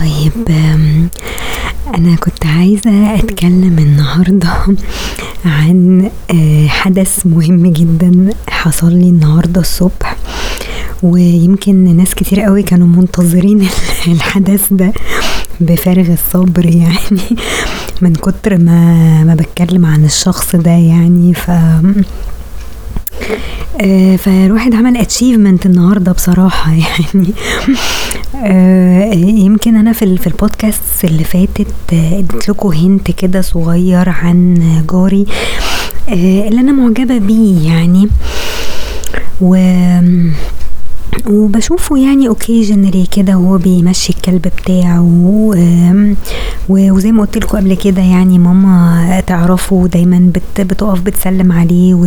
طيب أنا كنت عايزة أتكلم النهاردة عن حدث مهم جدا حصل لي النهاردة الصبح، ويمكن ناس كتير قوي كانوا منتظرين الحدث ده بفارغ الصبر، يعني من كتر ما بتكلم عن الشخص ده. يعني فالواحد عمل اتشيفمنت النهاردة بصراحة. يعني يمكن انا في البودكاست اللي فاتت اديت لكم هنت كده صغير عن جاري اللي انا معجبة بيه يعني، وبشوفه يعني اوكيجنري كده وهو بيمشي الكلب بتاعه، وزي ما قلت لكم قبل كده يعني ماما تعرفه دايما بتقف بتسلم عليه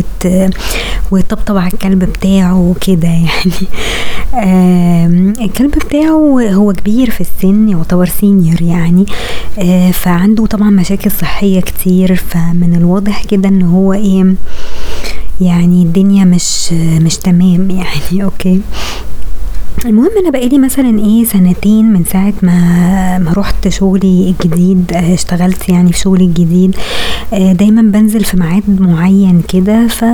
وتطبطب على الكلب بتاعه وكده. يعني الكلب بتاعه هو كبير في السن، يعتبر سينيور يعني، فعنده طبعا مشاكل صحية كتير، فمن الواضح كده ان هو ايه يعني الدنيا مش تمام يعني. اوكي، المهم انا بقالي مثلا سنتين من ساعة ما رحت شغلي الجديد، اشتغلت يعني في شغلي الجديد، دايما بنزل في ميعاد معين كده، ف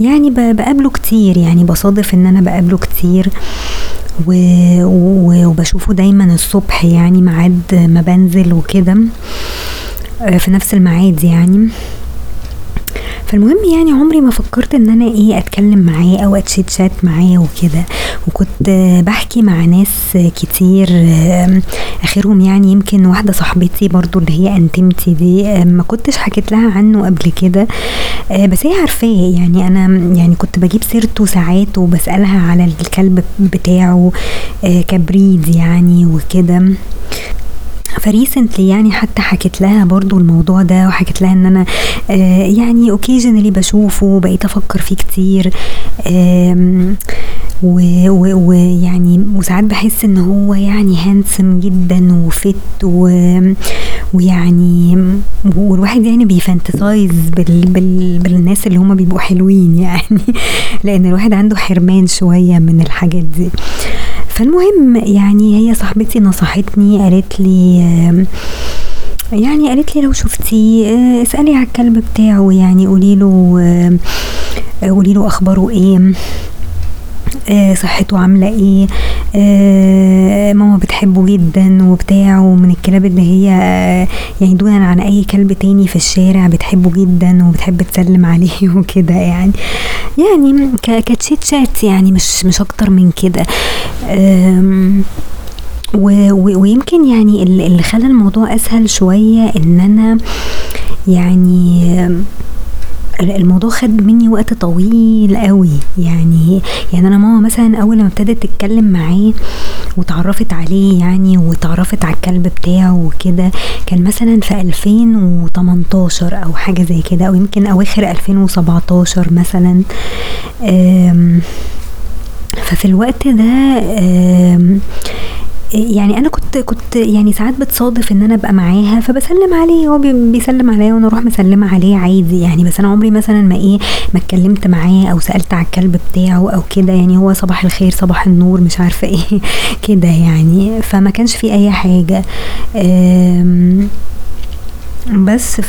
يعني بقابله كتير، يعني بصادف ان انا بقابله كتير وبشوفه دايما الصبح يعني ميعاد ما بنزل وكده في نفس الميعاد يعني. فالمهم يعني عمري ما فكرت ان انا اتكلم معاه او اتشات معاه وكده، وكنت بحكي مع ناس كتير اخرهم يعني يمكن واحدة صاحبتي برضو اللي هي انتمتي دي، ما كنتش حكيت لها عنه قبل كده، بس هي عارفاه يعني. انا يعني كنت بجيب سيرته ساعات وبسألها على الكلب بتاعه كبريد يعني وكده. فريسنتلي يعني حتى حكيت لها برضو الموضوع ده، وحكيت لها ان انا يعني اوكيجنالي بشوفه، بقيت افكر فيه كتير، ويعني وساعات بحس ان هو يعني هانسم جدا وفت، ويعني والواحد يعني بيفانتسايز بالناس اللي هما بيبقوا حلوين يعني، لان الواحد عنده حرمان شوية من الحاجات دي. فالمهم يعني هي صاحبتي نصحتني، قالت لي لو شفتي اسألي على الكلب بتاعه، يعني قولي له اخباره ايه، صحته عاملة ايه، ماما بتحبه جدا وبتاعه، ومن الكلاب اللي هي يعني دونا عن اي كلب تاني في الشارع بتحبه جدا وبتحب تسلم عليه وكده يعني كتشات يعني مش اكتر من كده. ويمكن يعني اللي خلى الموضوع اسهل شوية ان انا يعني الموضوع خد مني وقت طويل قوي يعني انا ماما مثلا اول ما ابتدت تتكلم معاه وتعرفت عليه يعني وتعرفت على الكلب بتاعه وكده، كان مثلا في 2018 او حاجة زي كده، او يمكن اواخر 2017 مثلا. ففي الوقت ده يعني انا كنت يعني ساعات بتصادف ان انا بقى معاها فبسلم عليه، هو بيسلم عليا وانا اروح مسلمه عليه عادي يعني، بس انا عمري مثلا ما اتكلمت معاه او سالت على الكلب بتاعه او كده يعني، هو صباح الخير صباح النور مش عارفه كده يعني، فما كانش في اي حاجه. بس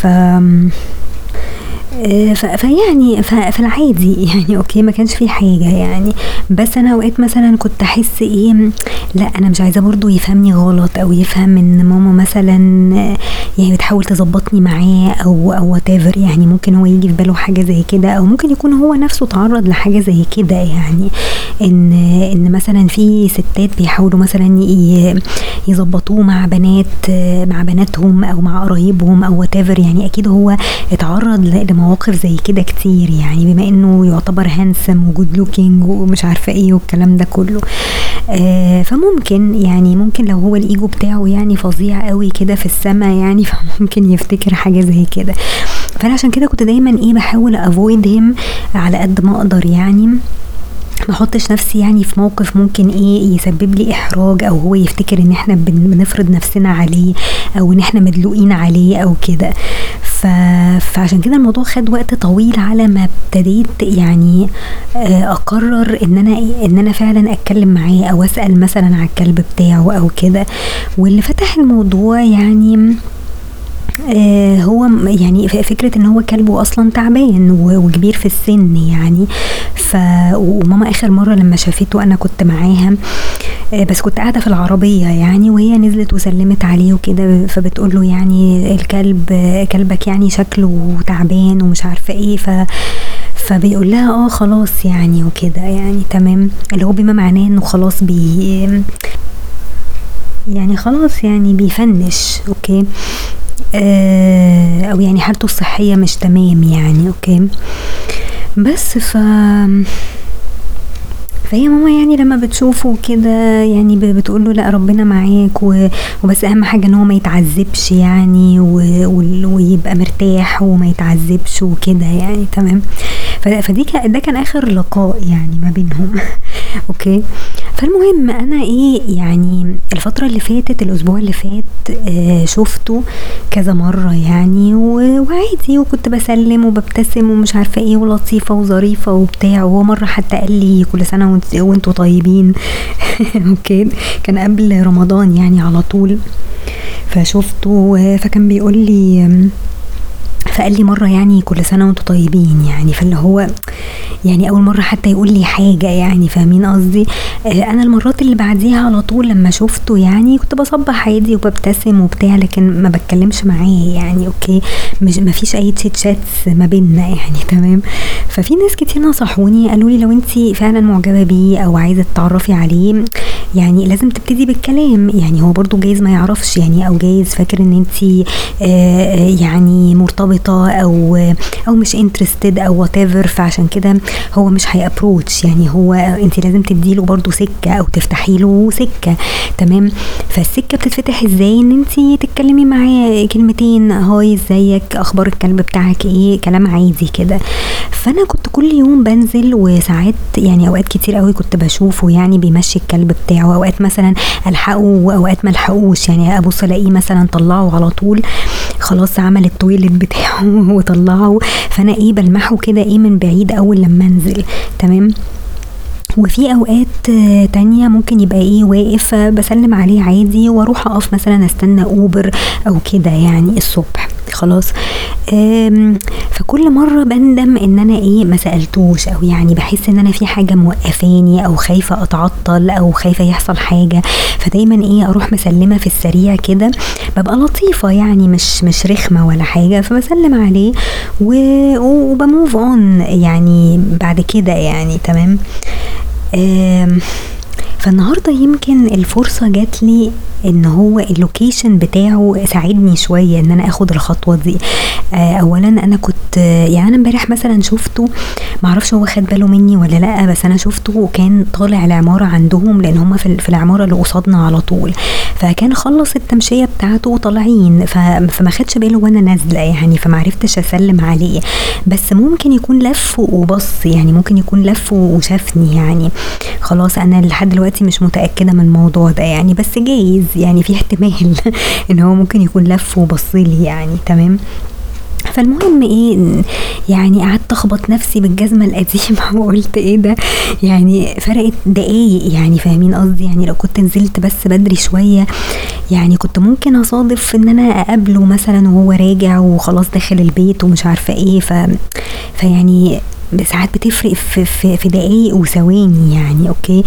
فيعني في العادي يعني اوكي، ما كانش في حاجة يعني. بس انا اوقات مثلا كنت احس لا انا مش عايزة برضو يفهمني غلط، او يفهم ان ماما مثلا يعني بتحاول تزبطني معاه او whatever يعني، ممكن هو يجي في باله حاجة زي كده، او ممكن يكون هو نفسه تعرض لحاجة زي كده يعني، ان مثلا في ستات بيحاولوا مثلا يزبطوه مع بناتهم او مع قرايبهم او whatever يعني، اكيد هو اتعرض لمواقف زي كده كتير يعني، بما انه يعتبر هانسم وجود لوكينج ومش عارفه والكلام ده كله. فممكن يعني ممكن لو هو الايجو بتاعه يعني فظيع قوي كده في السماء يعني، فممكن يفتكر حاجه زي كده. فانا عشان كده كنت دايما بحاول افويدهم على قد ما اقدر يعني، ما احطش نفسي يعني في موقف ممكن يسبب لي احراج، او هو يفتكر ان احنا بنفرض نفسنا عليه او ان احنا مدلوقين عليه او كده. فعشان كده الموضوع خد وقت طويل على ما ابتديت يعني اقرر ان انا فعلا اتكلم معاه او اسال مثلا على الكلب بتاعه او كده. واللي فتح الموضوع يعني هو يعني فكرة ان هو كلبه اصلا تعبان وكبير في السن يعني. وماما اخر مرة لما شافته انا كنت معاها بس كنت قاعدة في العربية يعني، وهي نزلت وسلمت عليه وكده، فبتقول له يعني الكلب كلبك يعني شكله تعبان ومش عارفة ايه، فبيقول لها خلاص يعني وكده يعني تمام، اللي هو بما معناه انه خلاص خلاص بيفنش اوكي او يعني حالته الصحية مش تمام يعني اوكي. بس فهي ماما يعني لما بتشوفه كده يعني بتقول له لا ربنا معاك وبس اهم حاجة ان هو ما يتعذبش يعني ويبقى مرتاح وما يتعذبش وكده يعني تمام. ده كان اخر لقاء يعني ما بينهم اوكي. فالمهم انا يعني الفترة اللي فاتت الاسبوع اللي فات شفته كذا مرة يعني وعادي، وكنت بسلم وببتسم ومش عارفة ولطيفة وظريفة وبتاع. وهو مرة حتى قال لي كل سنة وانتوا طيبين اوكي كان قبل رمضان يعني على طول، فشفته فكان بيقول لي، فقال لي مرة يعني كل سنة وانتوا طيبين يعني. فاللي هو يعني اول مرة حتى يقول لي حاجة يعني، فاهمين قصدي. انا المرات اللي بعديها على طول لما شفته يعني كنت بصبح عادي وببتسم وبتاع، لكن ما بتكلمش معاه يعني اوكي، ما فيش اي تشات ما بيننا يعني تمام. ففي ناس كتير نصحوني قالوا لي لو انتي فعلا معجبة بيه او عايزة تتعرفي عليه يعني لازم تبتدي بالكلام يعني، هو برضو جايز ما يعرفش يعني، او جايز فاكر ان انتي يعني مرتبطة او مش انترستد او whatever، فعشان كده هو مش هيابروتش يعني، هو انت لازم تديله برضو سكة او تفتحي له سكة تمام. فالسكة بتتفتح ازاي؟ ان انت تتكلمي معاه كلمتين، هاي ازيك، اخبار الكلب بتاعك ايه، كلام عادي كده. فانا كنت كل يوم بنزل وساعات يعني اوقات كتير قوي كنت بشوفه يعني بيمشي الكلب بتاعه، اوقات مثلا الحقه واوقات ما الحقوش يعني، ابص الاقيه مثلا طلعه على طول خلاص عمل التويلت بتاعه وطلعه، فانا بلمحه كده من بعيد اول لما انزل تمام. وفي اوقات تانية ممكن يبقى واقف بسلم عليه عادي واروح اقف مثلا استنى اوبر او كده يعني الصبح خلاص. فكل مرة بندم ان انا ما سألتوش، او يعني بحس ان انا في حاجة موقفاني او خايفة اتعطل او خايفة يحصل حاجة، فدايما اروح مسلمة في السريع كده، ببقى لطيفة يعني مش رخمة ولا حاجة، فبسلم عليه وبموف اون يعني بعد كده يعني تمام. فالنهاردة يمكن الفرصة جات لي ان هو اللوكيشن بتاعه ساعدني شوية ان انا اخد الخطوة دي. اولا انا كنت يعني انا امبارح مثلا شفته، معرفش هو خد باله مني ولا لا، بس انا شفته وكان طالع العمارة عندهم لان هم في العمارة اللي قصادنا على طول، فكان خلص التمشية بتاعته وطالعين، فما خدش باله وانا نازلة يعني، فمعرفتش اسلم عليه، بس ممكن يكون لف وبص يعني، ممكن يكون لف وشافني يعني خلاص، انا لحد دلوقتي مش متأكدة من الموضوع ده يعني، بس جايز يعني في احتمال ان هو ممكن يكون لف وبصلي يعني تمام. فالمهم يعني قعدت اخبط نفسي بالجزمة القديمة وقلت ده يعني فرقت دقايق يعني، فاهمين قصدي يعني، لو كنت نزلت بس بدري شوية يعني كنت ممكن اصادف ان انا اقابله مثلا وهو راجع وخلاص داخل البيت ومش عارفة فيعني ساعات بتفرق في دقايق وثواني يعني اوكي.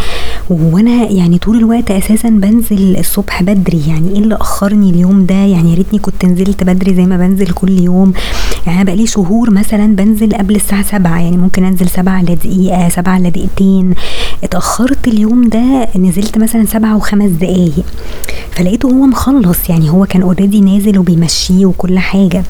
وانا يعني طول الوقت اساسا بنزل الصبح بدري يعني، ايه اللي اخرني اليوم ده يعني، يا ريتني كنت نزلت بدري زي ما بنزل كل يوم يعني. بقى لي شهور مثلا بنزل قبل الساعة 7 يعني، ممكن انزل 7 لدقيقة 7 لدقيقتين، اتأخرت اليوم ده نزلت مثلا 7 و5 دقايق، فلقيته هو مخلص يعني، هو كان اوريدي نازل وبيمشيه وكل حاجة.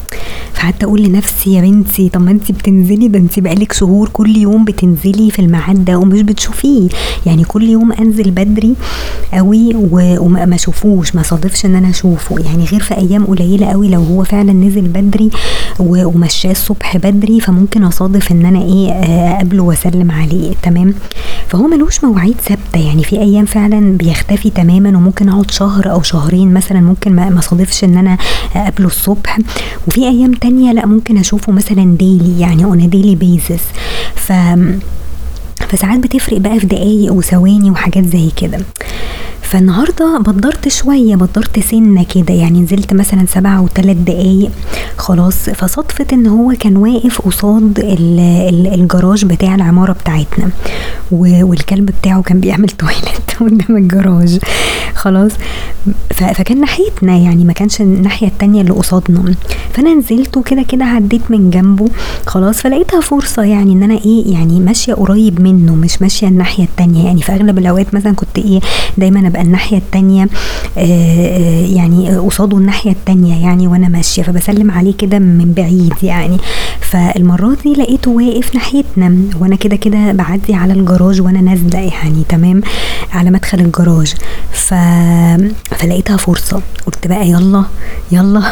فحتى اقول لنفسي يا بنتي طب ما انتي بتنزلي، ده انتي بقالك شهور كل يوم بتنزلي في الميعاد ده ومش بتشوفيه يعني، كل يوم انزل بدري قوي وما اشوفوش، ما صادفش ان انا اشوفه يعني، غير في ايام قليلة قوي لو هو فعلا نزل بدري ومشاه الصبح بدري، فممكن اصادف ان انا اقابله واسلم عليه تمام. فهو ملوش مواعيد ثابته يعني، في ايام فعلا بيختفي تماما وممكن اقعد شهر او شهرين مثلا ممكن ما صادفش ان انا اقابله الصبح، وفي ايام تانية لا ممكن اشوفه مثلا ديلي، يعني on a daily basis. فساعات بتفرق بقى في دقايق وثواني وحاجات زي كده. فالنهاردة بدرت شوية، بدرت سنة كده، يعني نزلت مثلا 7 و3 دقايق خلاص. فصدفة ان هو كان واقف قصاد الجراج بتاع العمارة بتاعتنا، والكلب بتاعه كان بيعمل تويلت قدام الجراج خلاص، فكان ناحيتنا، يعني ما كانش الناحية التانية اللي قصادنا. فانا نزلت كده كده عديت من جنبه خلاص، فلقيتها فرصة يعني ان انا ايه، يعني ماشية قريب منه مش ماشية الناحية التانية. يعني في اغلب الاوقات مثلا كنت ايه دايما ابقى الناحية التانية، يعني قصاده الناحية التانية يعني وانا ماشية، فبسلم عليه كده من بعيد يعني. فالمرات دي لقيته واقف ناحيتنا وانا كده كده بعدي على الجراج وانا نازلة يعني تمام على مدخل الجراج. فلقيتها فرصة، قلت بقى يلا يلا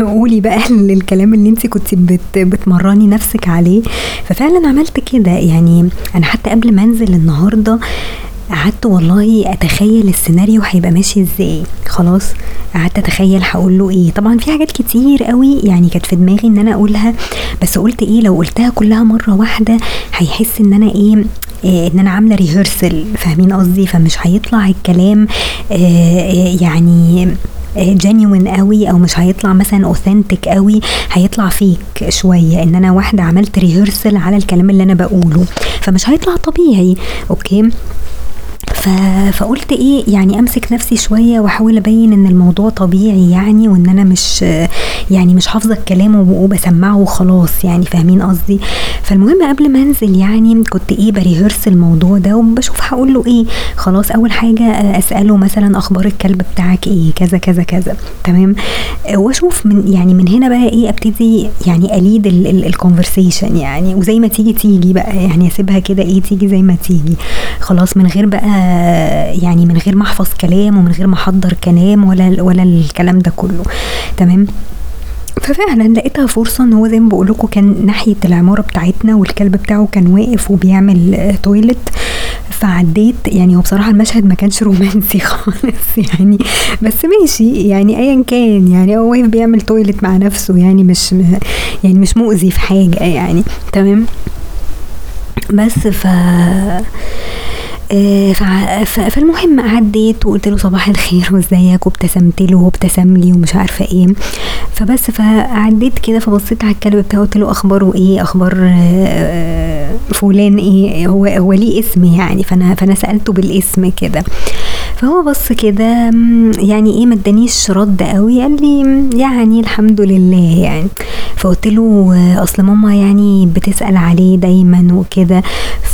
قولي بقى الكلام اللي انت كنت بتمرني نفسك عليه. ففعلا عملت كده، يعني انا حتى قبل ما انزل النهاردة قعدت والله اتخيل السيناريو هيبقى ماشي ازاي. خلاص قعدت اتخيل هقول له ايه. طبعا في حاجات كتير قوي يعني كانت في دماغي ان انا اقولها، بس قلت ايه لو قلتها كلها مرة واحدة هيحس ان انا ايه، ان انا عامله ريهرسل، فاهمين قصدي؟ فمش هيطلع الكلام يعني جينيوين قوي، او مش هيطلع مثلا اوثنتك قوي، هيطلع فيك شويه ان انا واحده عملت ريهرسل على الكلام اللي انا بقوله، فمش هيطلع طبيعي. اوكي، فقلت ايه يعني امسك نفسي شوية واحاول ابين ان الموضوع طبيعي يعني، وان انا مش يعني مش حافظة الكلام وبسمعه وخلاص، يعني فاهمين قصدي؟ فالمهم قبل ما انزل يعني كنت ايه بريهرس الموضوع ده وبشوف هقول له ايه. خلاص اول حاجة اسأله مثلا اخبار الكلب بتاعك ايه، كذا كذا كذا، تمام، واشوف من يعني من هنا بقى ايه ابتدي يعني اليد الكونفرسيشن يعني، وزي ما تيجي تيجي بقى، يعني اسيبها كده ايه تيجي زي ما تيجي خلاص، من غير بقى يعني من غير ما احفظ كلام ومن غير ما احضر كلام ولا الكلام ده كله، تمام. ففعلا لقيتها فرصة، ان هو زي ما بقول لكم كان ناحية العمارة بتاعتنا والكلب بتاعه كان واقف وبيعمل تويلت، فعديت. يعني هو بصراحة المشهد ما كانش رومانسي خالص يعني، بس ماشي يعني ايا كان، يعني هو واقف بيعمل تويلت مع نفسه، يعني مش مؤذي في حاجة يعني، تمام. بس فالمهم عديت وقلت له صباح الخير وازيك، وابتسمت له وابتسم لي ومش عارفه ايه. فبس فعديت كده، فبصيت على الكلب بتاعه قلت له اخباره ايه، اخبار فلان ايه، هو ليه اسم يعني، فانا سالته بالاسم كده. فهو بص كده يعني ايه، ما ادانيش رد قوي، قال لي يعني الحمد لله يعني. فقلت له اصل ماما يعني بتسال عليه دايما وكده،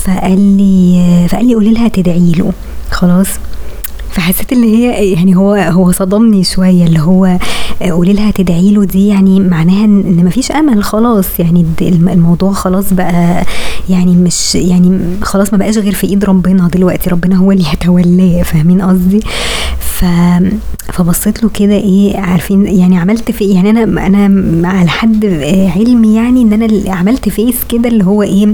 فقال لي قولي لها تدعي له خلاص. فحسيت اللي هي يعني هو صدمني شويه، اللي هو قولي لها تدعي له دي يعني معناها ان مفيش امل خلاص، يعني الموضوع خلاص بقى، يعني مش يعني خلاص ما بقاش غير في ايد ربنا دلوقتي، ربنا هو اللي هيتولاه، فاهمين قصدي؟ فبصيت له كده ايه، عارفين يعني عملت في يعني انا على حد علمي يعني ان انا عملت فيس كده اللي هو ايه،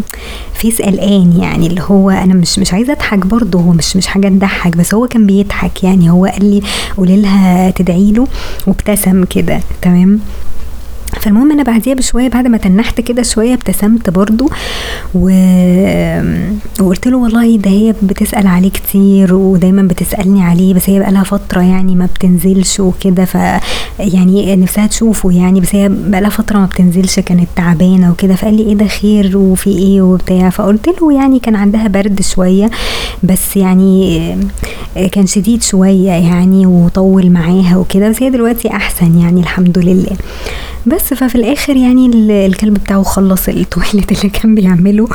فيس قلقان يعني، اللي هو انا مش عايزه اضحك برضه، هو مش حاجه تضحك، بس هو كان بيضحك يعني. هو قال لي قولي لها تدعي له وابتسم كده، تمام. فالمهم انا بعديها بشويه، بعد ما تنحت كده شويه، ابتسمت برضو وقلت له والله ده هي بتسال عليه كتير ودايما بتسالني عليه، بس هي بقالها فتره يعني ما بتنزلش وكده، ف يعني نفسها تشوفه يعني، بس هي بقالها فتره ما بتنزلش، كانت تعبانه وكده. فقال لي ايه ده خير وفي ايه وبتاع. فقلت له يعني كان عندها برد شويه، بس يعني كان شديد شويه يعني، وطول معاها وكده، بس هي دلوقتي احسن يعني الحمد لله. بس ففي الاخر يعني الكلب بتاعه خلص التويلت اللي كان بيعمله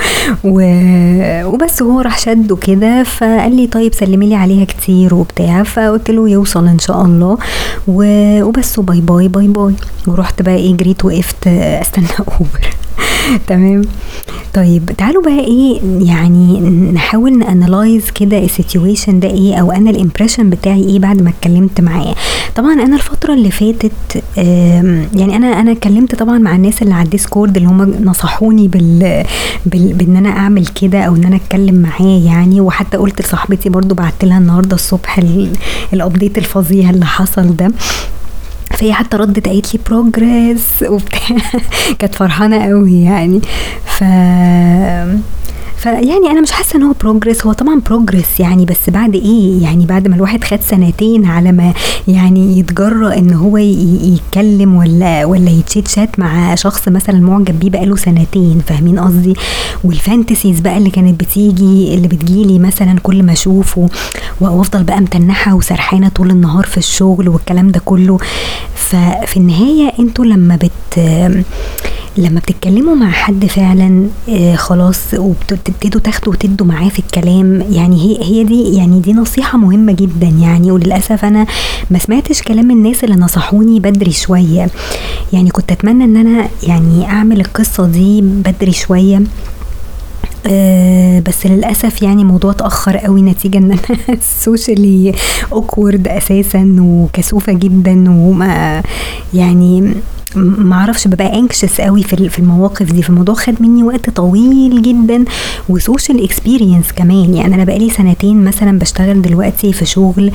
وبس هو راح شده كده. فقال لي طيب سلمي لي عليها كتير وبتاع. فقلت له يوصل ان شاء الله وبس، باي باي باي باي. ورحت بقى ايه، جريت وقفت استنى اوبر تمام. طيب تعالوا بقى ايه يعني نحاول نانالايز كده السيتويشن ده ايه، او انا الامبريشن بتاعي ايه بعد ما اتكلمت معاه. طبعا انا الفتره اللي فاتت يعني انا اتكلمت طبعا مع الناس اللي على الديسكورد، اللي هم نصحوني بان انا اعمل كده، او ان انا اتكلم معاه يعني. وحتى قلت لصاحبتي برضو، بعت لها النهارده الصبح الابديت الفظيع اللي حصل ده. فهي حتى ردت قالت لي بروجريس وبتاع كانت فرحانه قوي يعني. يعني انا مش حاسه ان هو بروجريس، هو طبعا بروجريس يعني، بس بعد ايه يعني، بعد ما الواحد خد سنتين على ما يعني يتجرأ ان هو يتكلم ولا يتشات مع شخص مثلا معجب بيه بقاله سنتين، فاهمين قصدي؟ والفانتسيز بقى اللي كانت بتجيلي مثلا كل ما اشوفه، وافضل بقى متنحه وسرحانه طول النهار في الشغل والكلام ده كله. ففي النهايه انتوا لما بتتكلموا مع حد فعلا خلاص وبتبتدوا تاخدوا وتدوا معاه في الكلام، يعني هي دي يعني دي نصيحة مهمة جدا يعني. وللأسف أنا ما سمعتش كلام الناس اللي نصحوني بدري شوية، يعني كنت أتمنى أن أنا يعني أعمل القصة دي بدري شوية، بس للأسف يعني موضوع تأخر قوي نتيجة ان انا سوشيالي اوكورد اساسا وكسوفة جدا، وما يعني معرفش ببقى انكشس قوي في المواقف دي. في الموضوع خد مني وقت طويل جدا وسوشيال اكسبيرينس كمان، يعني انا بقالي سنتين مثلا بشتغل دلوقتي في شغل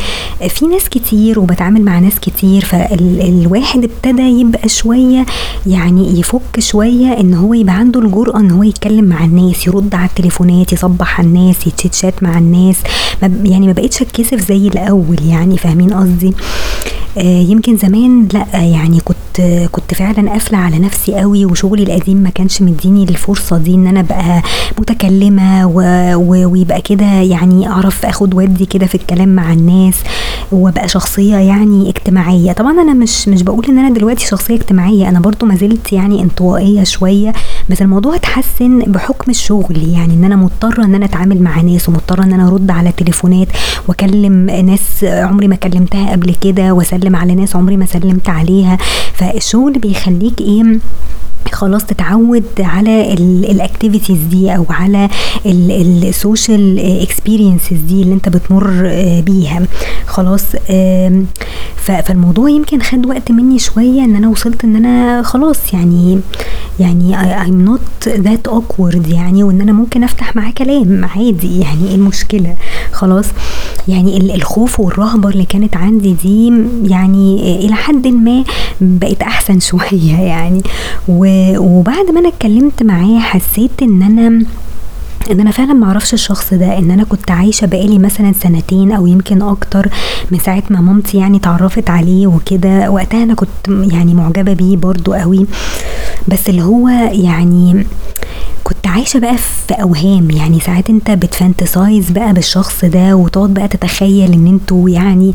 في ناس كتير وبتعامل مع ناس كتير، فالواحد ابتدى يبقى شوية يعني يفك شوية ان هو يبقى عنده الجرأة ان هو يتكلم مع الناس، يرد على التليفونات، يصبح على الناس، يتشات مع الناس، يعني ما بقيتش اتكسف زي الاول يعني، فاهمين قصدي؟ يمكن زمان لا يعني كنت فعلا قافله على نفسي قوي، وشغلي القديم ما كانش مديني الفرصه دي ان انا بقى متكلمه ويبقى كده يعني اعرف اخد ودي كده في الكلام مع الناس، وبقى شخصيه يعني اجتماعيه. طبعا انا مش بقول ان انا دلوقتي شخصيه اجتماعيه، انا برضو ما زلت يعني انطوائيه شويه، بس الموضوع اتحسن بحكم الشغل، يعني ان انا مضطره ان انا اتعامل مع ناس، ومضطره ان انا ارد على تليفونات واكلم ناس عمري ما كلمتها قبل كده، واسلم على ناس عمري ما سلمت عليها. فالشغل بيخليك ايه، خلاص تتعود على الاكتيفيتيز دي او على السوشيال اكسبيرينسز دي اللي انت بتمر بيها خلاص. فالموضوع يمكن خد وقت مني شويه ان انا وصلت ان انا خلاص يعني I'm not that awkward يعني، وان انا ممكن افتح معاه كلام عادي، يعني ايه المشكله خلاص. يعني الخوف والرهبه اللي كانت عندي دي يعني الى حد ما بقت احسن شويه يعني. وبعد ما انا اتكلمت معاه حسيت ان انا فعلا معرفش الشخص ده، ان انا كنت عايشه بقالي مثلا سنتين او يمكن اكتر من ساعه ما مامتي يعني تعرفت عليه وكده. وقتها انا كنت يعني معجبه بيه برضو قوي، بس اللي هو يعني كنت عايشه بقى في اوهام، يعني ساعات انت بتفانتسايز بقى بالشخص ده وتقعد بقى تتخيل ان انتوا يعني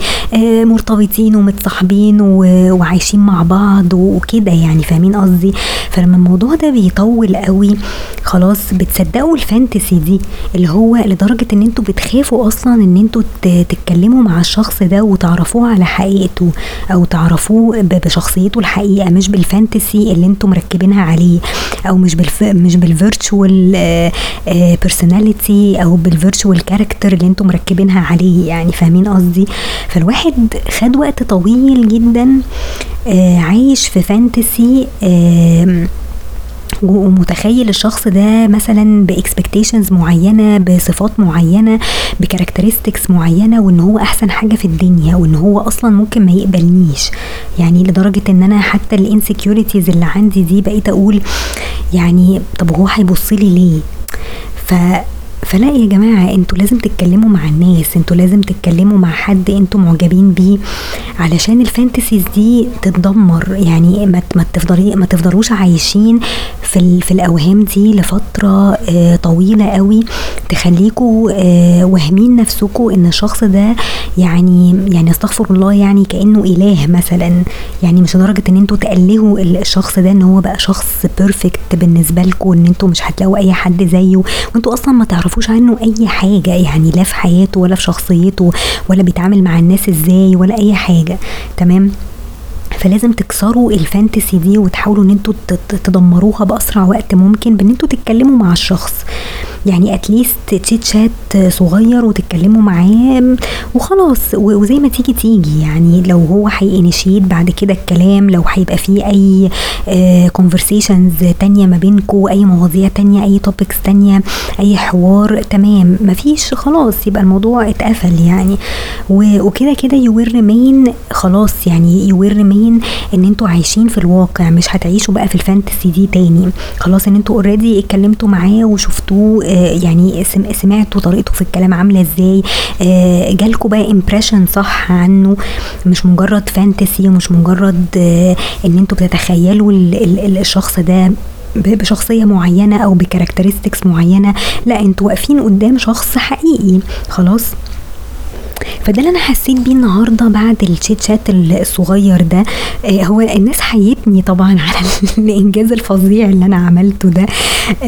مرتبطين ومتصاحبين وعايشين مع بعض وكده، يعني فاهمين قصدي؟ فلما الموضوع ده بيطول قوي خلاص بتصدقوا الفانتسي دي، اللي هو لدرجه ان انتوا بتخافوا اصلا ان انتوا تتكلموا مع الشخص ده وتعرفوه على حقيقته، او تعرفوه بشخصيته الحقيقه مش بالفانتسي اللي انتوا مركبينها عليه، او مش بالفيرتشوال بيرسوناليتي او بالفيرتشوال كاركتر اللي انتوا مركبينها عليه، يعني فاهمين قصدي؟ فالواحد خد وقت طويل جدا عايش في فانتسي ومتخيل الشخص ده مثلا باكسبكتيشنز معينه، بصفات معينه، بكاركترستكس معينه، وان هو احسن حاجه في الدنيا، وان هو اصلا ممكن ما يقبلنيش، يعني لدرجه ان انا حتى الانسكيورتيز اللي عندي دي بقيت اقول يعني طب هو هيبص لي ليه؟ فلا يا جماعه، انتوا لازم تتكلموا مع الناس، انتوا لازم تتكلموا مع حد انتوا معجبين بيه علشان الفانتسيز دي تتدمر، يعني ما تفضلوش عايشين في الاوهام دي لفتره طويله قوي تخليكوا وهمين نفسكوا ان الشخص ده يعني استغفر الله يعني كانه اله مثلا، يعني مش لدرجه ان انتوا تقلهوا الشخص ده ان هو بقى شخص بيرفكت بالنسبه لكم، ان انتوا مش هتلاقوا اي حد زيه، وانتوا اصلا ما تعرفوش عنه اي حاجه، يعني لا في حياته ولا في شخصيته ولا بيتعامل مع الناس ازاي ولا اي حاجه، تمام؟ فلازم تكسروا الفانتسي دي وتحاولوا ان انتوا تدمروها باسرع وقت ممكن بان انتوا تتكلموا مع الشخص. يعني اتليست تشات صغير وتتكلموا معاه وخلاص، وزي ما تيجي تيجي. يعني لو هو هينشيد بعد كده الكلام، لو هيبقى فيه اي كونفرسيشنز تانية ما بينكو، اي مواضيع تانية، اي توبكس تانية، اي حوار، تمام. مفيش خلاص، يبقى الموضوع اتقفل يعني. وكده كده يورمين خلاص، يعني يورمين ان انتوا عايشين في الواقع، مش هتعيشوا بقى في الفانتسي دي تاني. خلاص ان انتوا اوريدي اتكلمتوا معاه وشفتوه، يعني سمعتوا طريقته في الكلام عامله ازاي، جالكوا بقى امبريشن صح عنه، مش مجرد فانتسي، ومش مجرد ان انتوا بتتخيلوا الشخص ده بشخصية معينة او بكاركترستكس معينة، لا انتوا واقفين قدام شخص حقيقي خلاص. فده اللي انا حسيت بيه النهاردة بعد الشات الصغير ده. هو الناس حيتني طبعا على الانجاز الفظيع اللي انا عملته ده،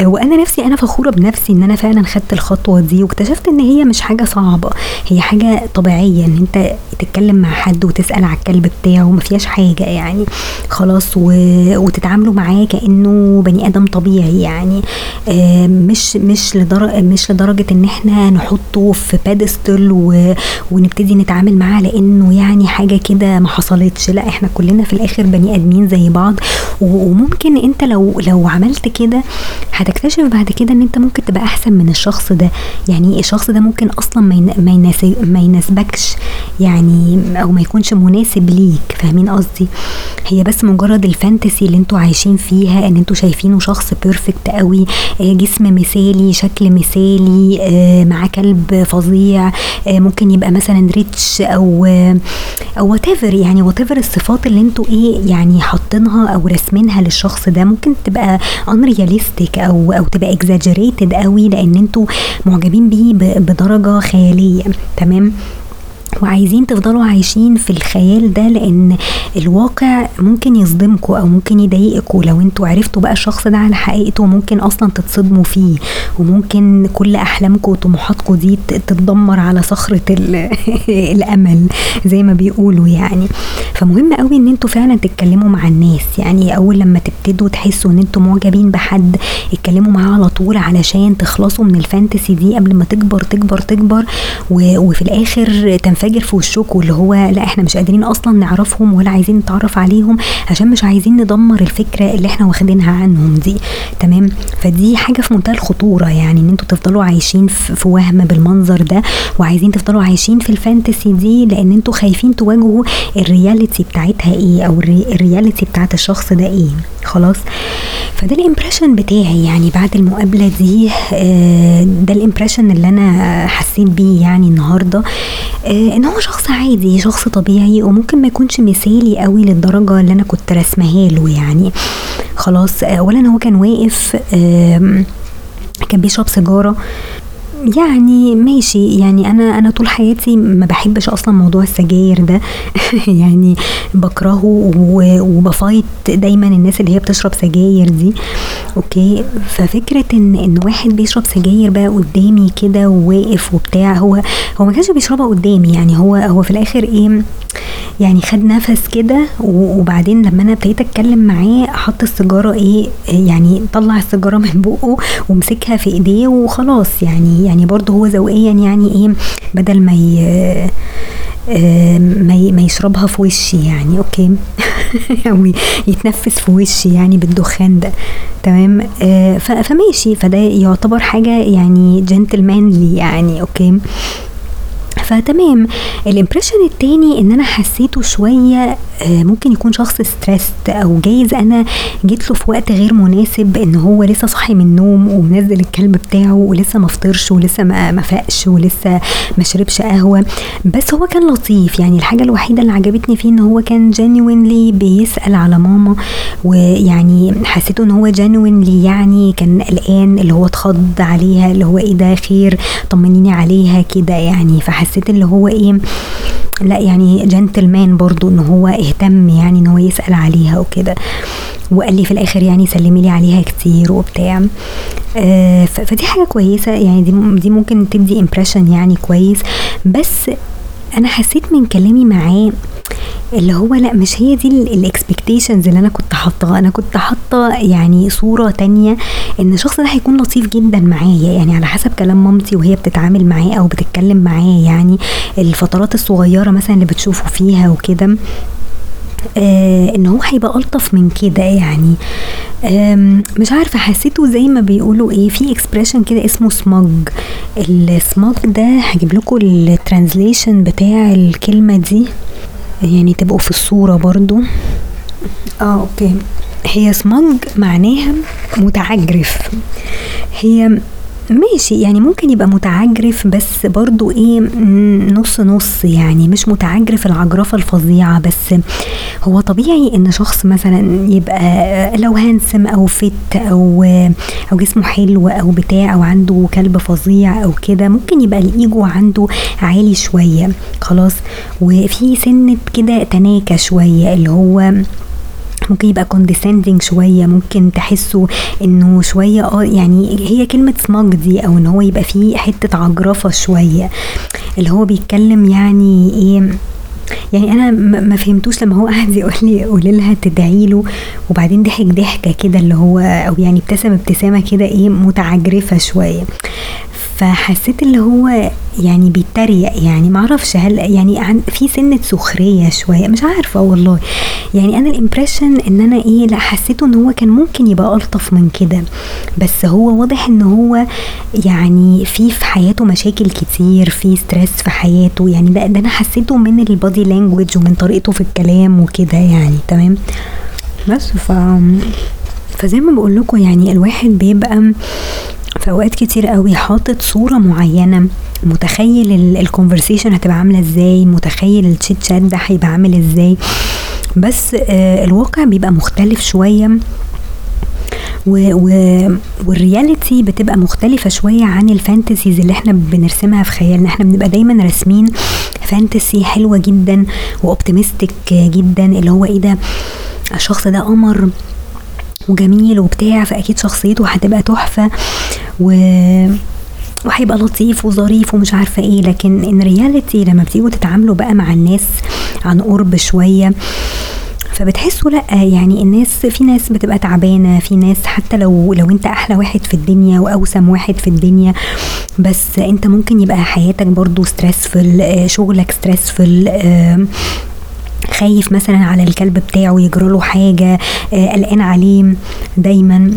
وانا نفسي انا فخورة بنفسي ان انا فعلا خدت الخطوة دي، واكتشفت ان هي مش حاجة صعبة، هي حاجة طبيعية ان انت تتكلم مع حد وتسأل على الكلب بتاعه، وما فيهاش حاجة يعني خلاص، وتتعاملوا معاه كأنه بني ادم طبيعي يعني. مش لدرجة ان احنا نحطه في بادستل ونبتدي نتعامل معاه لانه يعني حاجة كده ما حصلتش، لا احنا كلنا في الاخر بني ادمين زي بعض. وممكن انت لو عملت كده هتكتشف بعد كده ان انت ممكن تبقى احسن من الشخص ده. يعني الشخص ده ممكن اصلا ما يناسبكش يعني، او ما يكونش مناسب ليك، فاهمين قصدي؟ هي بس مجرد الفانتسي اللي انتوا عايشين فيها، ان انتوا شايفينه شخص بيرفكت قوي، جسم مثالي، شكل مثالي، مع كلب فظيع، ممكن يبقى مثلا ريتش او whatever، يعني whatever الصفات اللي انتوا يعني حاطينها او رسمينها للشخص ده، ممكن تبقى unrealistic او تبقى exaggerated قوي، لان انتوا معجبين بيه بدرجة خيالية، تمام؟ وعايزين تفضلوا عايشين في الخيال ده، لان الواقع ممكن يصدمكوا او ممكن يضايقكوا لو انتوا عرفتوا بقى الشخص ده على حقيقته، وممكن اصلا تتصدموا فيه، وممكن كل احلامكوا وطموحاتكوا دي تتدمر على صخرة الامل زي ما بيقولوا يعني. فمهم قوي ان انتوا فعلا تتكلموا مع الناس، يعني اول لما تبتدوا تحسوا ان انتوا معجبين بحد اتكلموا معاه على طول، علشان تخلصوا من الفانتسي دي قبل ما تكبر تكبر تكبر وفي الاخر فاجر في وشكوا اللي هو لا احنا مش قادرين اصلا نعرفهم ولا عايزين نتعرف عليهم، عشان مش عايزين ندمر الفكرة اللي احنا واخدينها عنهم دي، تمام؟ فدي حاجة في منتهى الخطورة، يعني ان انتوا تفضلوا عايشين في وهم بالمنظر ده، وعايزين تفضلوا عايشين في الفانتسي دي، لان انتوا خايفين تواجهوا الرياليتي بتاعتها ايه، او الرياليتي بتاعت الشخص ده ايه، خلاص؟ فده الامبريشن بتاعي يعني بعد المقابلة دي، ده الامبريشن اللي انا حسيت بيه يعني النهاردة، ان هو شخص عادي، شخص طبيعي، وممكن ما يكونش مثالي قوي للدرجة اللي انا كنت رسمها له يعني خلاص. اولا هو كان واقف، كان بيشرب سيجارة، يعني ماشي، يعني انا طول حياتي ما بحبش اصلا موضوع السجاير ده يعني بكرهه وبفايت دايما الناس اللي هي بتشرب سجاير دي، اوكي؟ ففكرة ان واحد بيشرب سجاير بقى قدامي كده وواقف وبتاع، هو ما كانش بيشربها قدامي يعني، هو في الاخر ايه يعني، خد نفس كده، وبعدين لما انا ابتديت اتكلم معاه حط السيجاره يعني طلع السيجاره من بقه ومسكها في ايديه وخلاص يعني برضه هو ذوقيا يعني بدل ما يشربها في وشي يعني، اوكي او يتنفس في وشي يعني بالدخان ده، تمام؟ فماشي، فده يعتبر حاجه يعني جنتلمانلي يعني، اوكي؟ فتمام. الامبريشن التاني ان انا حسيته شوية ممكن يكون شخص ستريست، او جايز انا جيت له في وقت غير مناسب، ان هو لسه صحي من النوم ومنزل الكلب بتاعه ولسه مفطرش ولسه ما فقش ولسه ما شربش قهوة، بس هو كان لطيف يعني. الحاجة الوحيدة اللي عجبتني فيه ان هو كان جينوينلي بيسأل على ماما، ويعني حسيته ان هو جينوينلي يعني كان قلقان، اللي هو اتخض عليها، اللي هو ايه ده، خير، طمنيني عليها كده يعني. فحسيت اللي هو لا يعني جنتلمان برضو، ان هو اهتم يعني، ان هو يسأل عليها وكده، وقال لي في الاخر يعني سلمي لي عليها كتير وبتاع. فدي حاجة كويسة يعني، دي ممكن تدي امبريشن يعني كويس. بس انا حسيت من كلامي معاه اللي هو لا مش هي دي الاكسبكتيشنز اللي انا كنت حاطاها. انا كنت حاطه يعني صوره تانية ان الشخص ده هيكون لطيف جدا معايا، يعني على حسب كلام مامتي وهي بتتعامل معاه او بتتكلم معاه، يعني الفترات الصغيره مثلا اللي بتشوفه فيها وكده، ان هو هيبقى الطف من كده. يعني مش عارفه، حسيته زي ما بيقولوا ايه في اكسبريشن كده اسمه سمج. السمج ده هجيب لكم الترانزليشن بتاع الكلمه دي يعني تبقوا في الصوره برضو. اوكي، هي سمج معناها متعجرف. هي ماشي يعني ممكن يبقى متعجرف بس برضو ايه نص نص، يعني مش متعجرف العجرفة الفظيعة، بس هو طبيعي ان شخص مثلا يبقى لو هانسم او فت او جسمه حلو او بتاع او عنده كلب فظيع او كده، ممكن يبقى الايجو عنده عالي شوية خلاص، وفي سنة كده تناكة شوية اللي هو ممكن يبقى condescending شوية، ممكن تحسوا انه شوية يعني هي كلمة smug دي، او ان هو يبقى فيه حتة عجرفة شوية اللي هو بيتكلم يعني ايه. يعني انا ما فهمتوش لما هو قاعد يقول لي قولي لها تدعيله وبعدين ضحكه كده اللي هو، او يعني ابتسامه كده ايه متعجرفه شويه، فحسيت اللي هو يعني بيتريق، يعني معرفش هل يعني في سنه سخريه شويه، مش عارفه والله. يعني انا الامبريشن ان انا ايه لا حسيته ان هو كان ممكن يبقى الطف من كده، بس هو واضح ان هو يعني في حياته مشاكل كتير، في ستريس في حياته، يعني ده انا حسيته من البادي لانجويج ومن طريقته في الكلام وكده يعني. تمام، بس فزي ما بقول لكم يعني الواحد بيبقى في اوقات كتير قوي حاطط صورة معينة، متخيل الكونفرسيشن هتبقى عاملة ازاي، متخيل الشيت شات ده هيبقى عامل ازاي، بس الواقع بيبقى مختلف شوية والرياليتي بتبقى مختلفة شوية عن الفانتسيز اللي احنا بنرسمها في خيالنا. احنا بنبقى دايما رسمين فانتسي حلوة جدا واوبتيمستيك جدا اللي هو ايه ده الشخص ده قمر وجميل وبتاع، فاكيد شخصيته هتبقى تحفة وهيبقى لطيف وظريف ومش عارفة ايه. لكن ان رياليتي لما بتيجوا تتعاملوا بقى مع الناس عن قرب شوية فبتحسوا لا، يعني الناس في ناس بتبقى تعبانه، في ناس حتى لو انت احلى واحد في الدنيا واوسم واحد في الدنيا، بس انت ممكن يبقى حياتك برضو ستريسفل، شغلك ستريسفل، خايف مثلا على الكلب بتاعه يجرى له حاجه، قلقان عليه دايما،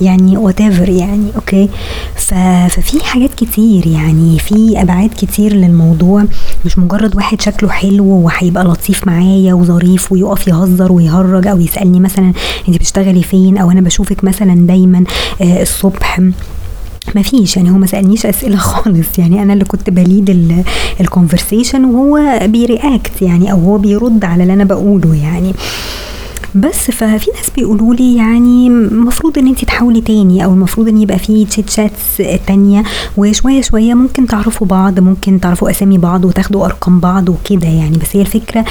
يعني whatever يعني. اوكي، ففي حاجات كتير، يعني في ابعاد كتير للموضوع، مش مجرد واحد شكله حلو وهيبقى لطيف معايا وظريف ويقف يهزر ويهرج او يسالني مثلا انت بتشتغلي فين او انا بشوفك مثلا دايما الصبح. ما فيش يعني، هو ما سالنيش اسئله خالص، يعني انا اللي كنت بليد الكونفرسيشن وهو بيرياكت يعني، او هو بيرد على اللي انا بقوله يعني. بس ففي ناس بيقولولي يعني مفروض ان انت تحاولي تاني، او المفروض ان يبقى فيه تشات شاتس تانية وشوية شوية ممكن تعرفوا بعض، ممكن تعرفوا اسامي بعض وتاخدوا ارقام بعض وكده يعني. بس هي الفكرة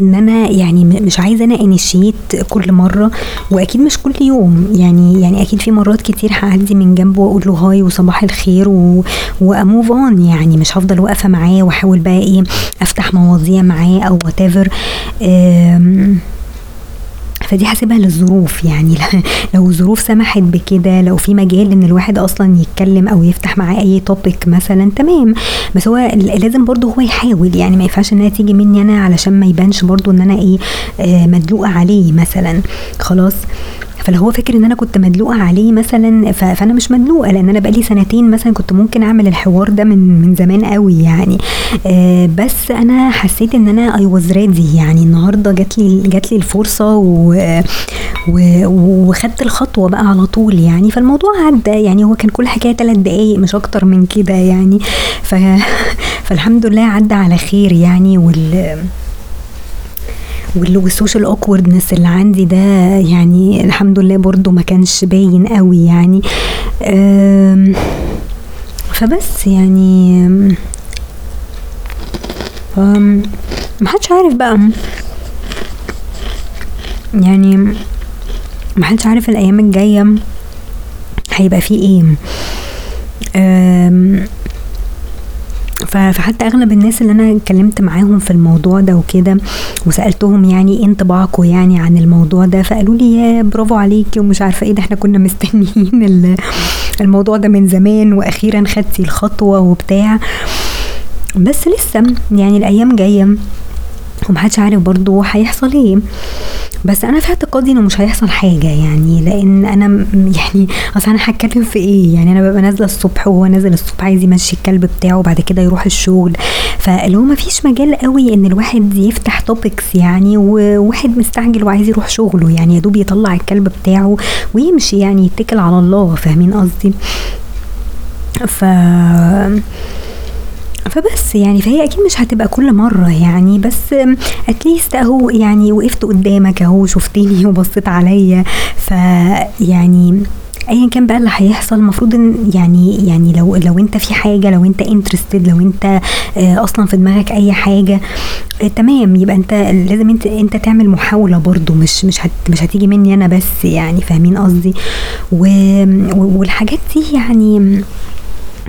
ان انا يعني مش عايزه انا انشيت كل مره، واكيد مش كل يوم يعني اكيد في مرات كتير هعدي من جنبه واقول له هاي وصباح الخير واموف اون، يعني مش هفضل واقفه معاه واحاول بقى ايه افتح مواضيع معاه او whatever. فدي حسبها للظروف، يعني لو الظروف سمحت بكده، لو في مجال ان الواحد اصلا يتكلم او يفتح معاه اي توبيك مثلا تمام، بس هو لازم برضو هو يحاول، يعني ما ينفعش انها تيجي مني انا علشان ما يبانش برضو ان انا ايه مدلوقة عليه مثلا خلاص. فلو هو فاكر ان انا كنت مدلوقة عليه مثلا، فانا مش مدلوقة، لان انا بقالي 2 سنين مثلا كنت ممكن اعمل الحوار ده من زمان قوي يعني. بس انا حسيت ان انا I was ready، يعني النهاردة جات لي الفرصة وخدت الخطوة بقى على طول يعني. فالموضوع عدى، يعني هو كان كل حكاية 3 دقايق مش اكتر من كده يعني. فالحمد لله عدى على خير يعني. والسوشيال اوكوردنس اللي عندي ده يعني الحمد لله برضو ما كانش باين قوي يعني. فبس يعني محدش عارف بقى، يعني محدش عارف الايام الجاية هيبقى فيه ايه. فحتى اغلب الناس اللي انا اتكلمت معاهم في الموضوع ده وكده وسالتهم يعني انطباعكم يعني عن الموضوع ده، فقالوا لي يا برافو عليكي ومش عارفه ايه، ده احنا كنا مستنيين الموضوع ده من زمان واخيرا خدتي الخطوه وبتاع، بس لسه يعني الايام جايه ومحدش عارف برضو هيحصل ايه. بس انا في اعتقادي انه مش هيحصل حاجه يعني، لان انا يعني اصلا انا هتكلم في ايه يعني، انا ببقى نازله الصبح وهو نازل الصبح عايز يمشي الكلب بتاعه وبعد كده يروح الشغل، فلو ما فيش مجال قوي ان الواحد يفتح توبكس يعني، وواحد مستعجل وعايز يروح شغله يعني يا دوب يطلع الكلب بتاعه ويمشي يعني يتكل على الله، فاهمين قصدي؟ فبس يعني فهي اكيد مش هتبقى كل مرة يعني، بس اتليست اهو يعني وقفت قدامك اهو، شفتني وبصيت عليا، فيعني ايا كان بقى اللي هيحصل المفروض ان يعني لو انت في حاجه، لو انت انترستد، لو انت اصلا في دماغك اي حاجه تمام، يبقى انت لازم انت تعمل محاوله برضو، مش هتيجي مني انا بس يعني، فاهمين قصدي؟ والحاجات دي يعني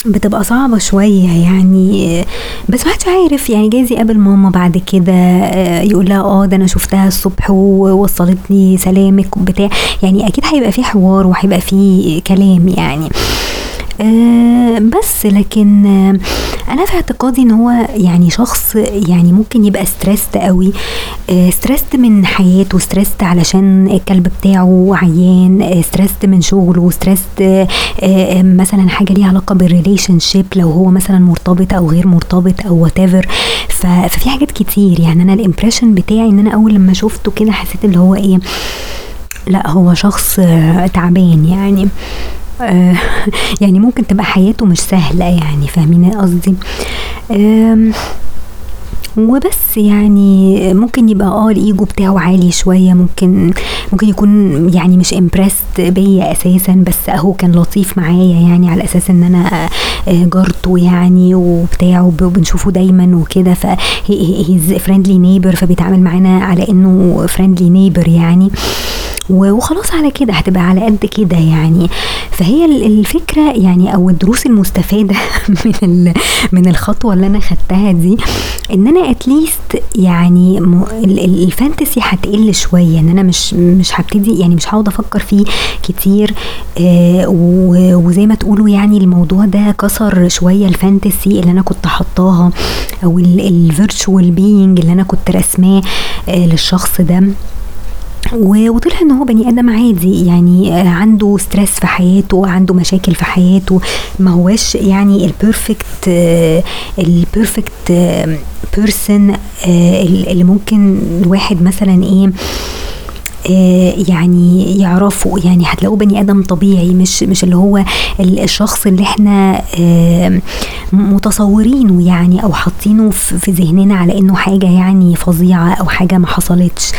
بتبقى صعبة شوية يعني، بس ما حدش عارف يعني، جايز يقابل ماما بعد كده يقول لها ده انا شفتها الصبح ووصلتني سلامك بتاع يعني، اكيد هيبقى فيه حوار وهيبقى فيه كلام يعني، بس لكن انا في اعتقادي ان هو يعني شخص يعني ممكن يبقى ستريست قوي، ستريست من حياته، ستريست علشان الكلب بتاعه عيان، ستريست من شغله، ستريست مثلا حاجه ليها علاقه بالريليشن شيب لو هو مثلا مرتبط او غير مرتبط او whatever، ففي حاجات كتير يعني. انا الامبريشن بتاعي ان انا اول لما شفته كده حسيت اللي هو ايه، لا هو شخص تعبان يعني، يعني ممكن تبقى حياته مش سهلة يعني، فاهمين قصدي؟ وبس يعني ممكن يبقى الايجو بتاعه عالي شوية، ممكن يكون يعني مش امبرست بيا اساسا، بس اهو كان لطيف معايا يعني على اساس ان انا جارته يعني وبتاعه وبنشوفه دايما وكده، فهيز فريندلي نيبر، فبيتعامل معانا على انه فريندلي نيبر يعني، وخلاص على كده هتبقى على قد كده يعني. فهي الفكرة يعني او الدروس المستفادة من الخطوة اللي انا خدتها دي، ان انا اتليست يعني الفانتسي هتقل شوية، ان انا مش هبتدي يعني مش هقعد افكر فيه كتير، وزي ما تقولوا يعني الموضوع ده كسر شوية الفانتسي اللي انا كنت حطاها او الفيرتشوال بينج اللي انا كنت رسماه للشخص ده، وطلع ان هو بني ادم عادي يعني عنده ستريس في حياته، عنده مشاكل في حياته، ما هواش يعني البيرفكت بيرسون اللي ممكن الواحد مثلا ايه يعني يعرفوا يعني، هتلاقوه بني ادم طبيعي، مش اللي هو الشخص اللي احنا متصورينه يعني او حاطينه في ذهننا على انه حاجه يعني فظيعه او حاجه ما حصلتش،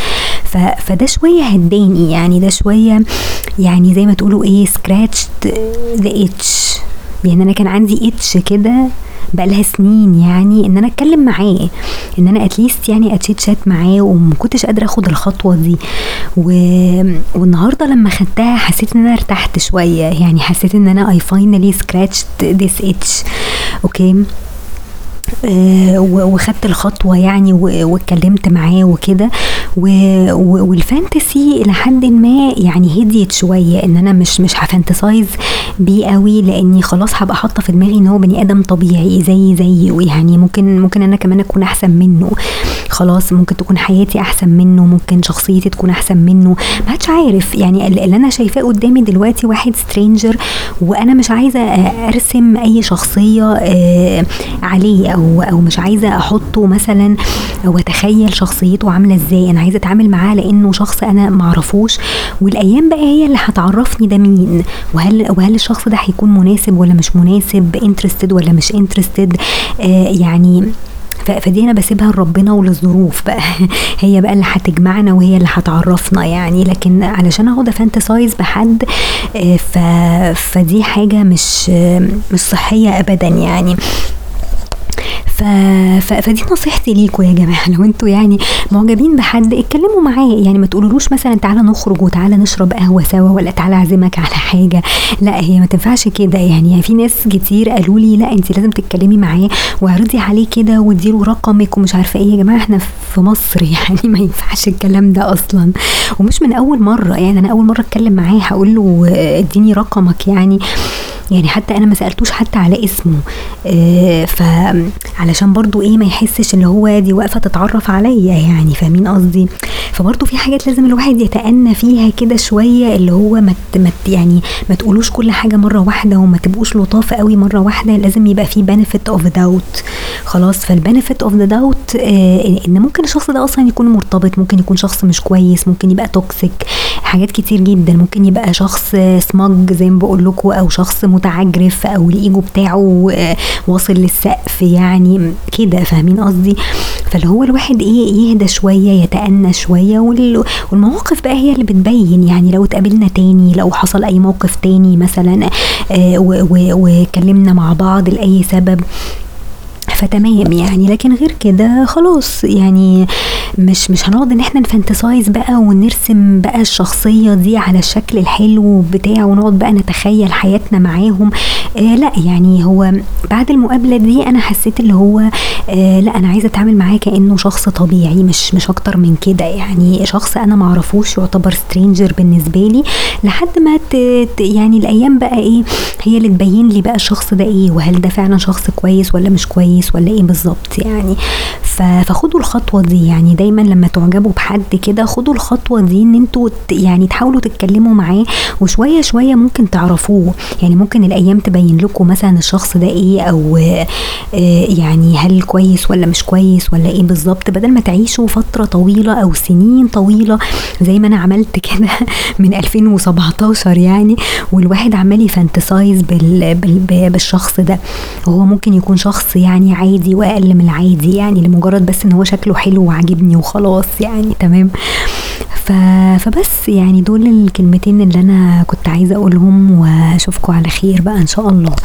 فده شويه هداني يعني، ده شويه يعني زي ما تقولوا ايه scratched the itch يعني. انا كان عندي اتش كده بقالها سنين يعني، ان انا اتكلم معاه، ان انا اتليست يعني اتشات معاه، وما كنتش قادره اخد الخطوه دي، والنهارده لما خدتها حسيت ان انا ارتحت شويه يعني، حسيت ان انا I finally scratched this itch اوكي، وخدت الخطوه يعني واتكلمت معاه وكده، والفانتسي لحد ما يعني هديت شويه، ان انا مش هفانتسايز بيه قوي، لاني خلاص هبقى حاطه في دماغي ان هو بني ادم طبيعي زي يعني ممكن انا كمان اكون احسن منه، خلاص ممكن تكون حياتي احسن منه، ممكن شخصيتي تكون احسن منه، ما حدش عارف يعني. اللي انا شايفاه قدامي دلوقتي واحد سترينجر، وانا مش عايزه ارسم اي شخصيه عليه، او مش عايزه احطه مثلا او اتخيل شخصيته عامله ازاي، انا عايزه اتعامل معاه لانه شخص انا معرفوش، والايام بقى هي اللي هتعرفني ده مين، وهل الشخص ده هيكون مناسب ولا مش مناسب، انترستد ولا مش انترستد يعني. فدي انا بسيبها لربنا وللظروف بقى، هي بقى اللي هتجمعنا وهي اللي هتعرفنا يعني، لكن علشان اقعد افانتسايز بحد فدي حاجه مش صحيه ابدا يعني. فدي نصيحتي ليكوا يا جماعه، لو انتوا يعني معجبين بحد اتكلموا معاه، يعني ما تقولولوش مثلا تعالى نخرج وتعالى نشرب قهوه سوا، ولا تعالى اعزمك على حاجه، لا هي ما تنفعش كده. يعني في ناس كتير قالوا لي لا انت لازم تتكلمي معاه واعرضي عليه كده واديله رقمك ومش عارفه ايه. يا جماعه احنا في مصر يعني ما ينفعش الكلام ده اصلا، ومش من اول مره. يعني انا اول مره اتكلم معاه هقول له اديني رقمك، يعني حتى انا ما سالتوش حتى على اسمه، فعلشان برضو ما يحسش اللي هو دي واقفه تتعرف عليا، يعني فاهمين قصدي. فبرضو في حاجات لازم الواحد يتأنى فيها كده شويه، اللي هو ما تقولوش كل حاجه مره واحده، وما تبقوش لطاف قوي مره واحده، لازم يبقى فيه benefit of the doubt. خلاص، فالbenefit of the doubt ان ممكن الشخص ده اصلا يكون مرتبط، ممكن يكون شخص مش كويس، ممكن يبقى توكسيك، حاجات كتير جدا، ممكن يبقى شخص سمج زي ما بقول لكم، او شخص متعجرف، او الايجو بتاعه واصل للسقف، يعني كده فاهمين قصدي. فاللي هو الواحد يهدى شويه، يتأنى شويه، والمواقف بقى هي اللي بتبين. يعني لو اتقابلنا تاني، لو حصل اي موقف تاني مثلا وكلمنا مع بعض لأي سبب، فتمام يعني. لكن غير كده خلاص، يعني مش هنقعد ان احنا نفانتسايز بقى ونرسم بقى الشخصية دي على الشكل الحلو بتاعه ونقعد بقى نتخيل حياتنا معاهم. لا يعني هو بعد المقابلة دي انا حسيت اللي هو لا انا عايزة اتعامل معاه كأنه شخص طبيعي، مش اكتر من كده، يعني شخص انا معرفوش، يعتبر سترينجر بالنسبة لي، لحد ما يعني الايام بقى هي اللي تبين لي بقى الشخص ده وهل ده فعلا شخص كويس ولا مش كويس ولا بالظبط يعني. فخدوا الخطوة دي، يعني دايما لما تعجبوا بحد كده خدوا الخطوة دي، ان انتوا يعني تحاولوا تتكلموا معاه، وشوية شوية ممكن تعرفوه. يعني ممكن الايام تبين لكم مثلا الشخص ده او يعني هل كويس ولا مش كويس ولا بالظبط، بدل ما تعيشوا فترة طويلة او سنين طويلة زي ما انا عملت كده من 2017 يعني، والواحد عمال يفانتسايز بالشخص ده، وهو ممكن يكون شخص يعني عادي واقل من العادي، يعني لمجرد بس ان هو شكله حلو وعجبني وخلاص يعني، تمام. فبس يعني دول الكلمتين اللي انا كنت عايزة اقولهم، واشوفكم على خير بقى ان شاء الله.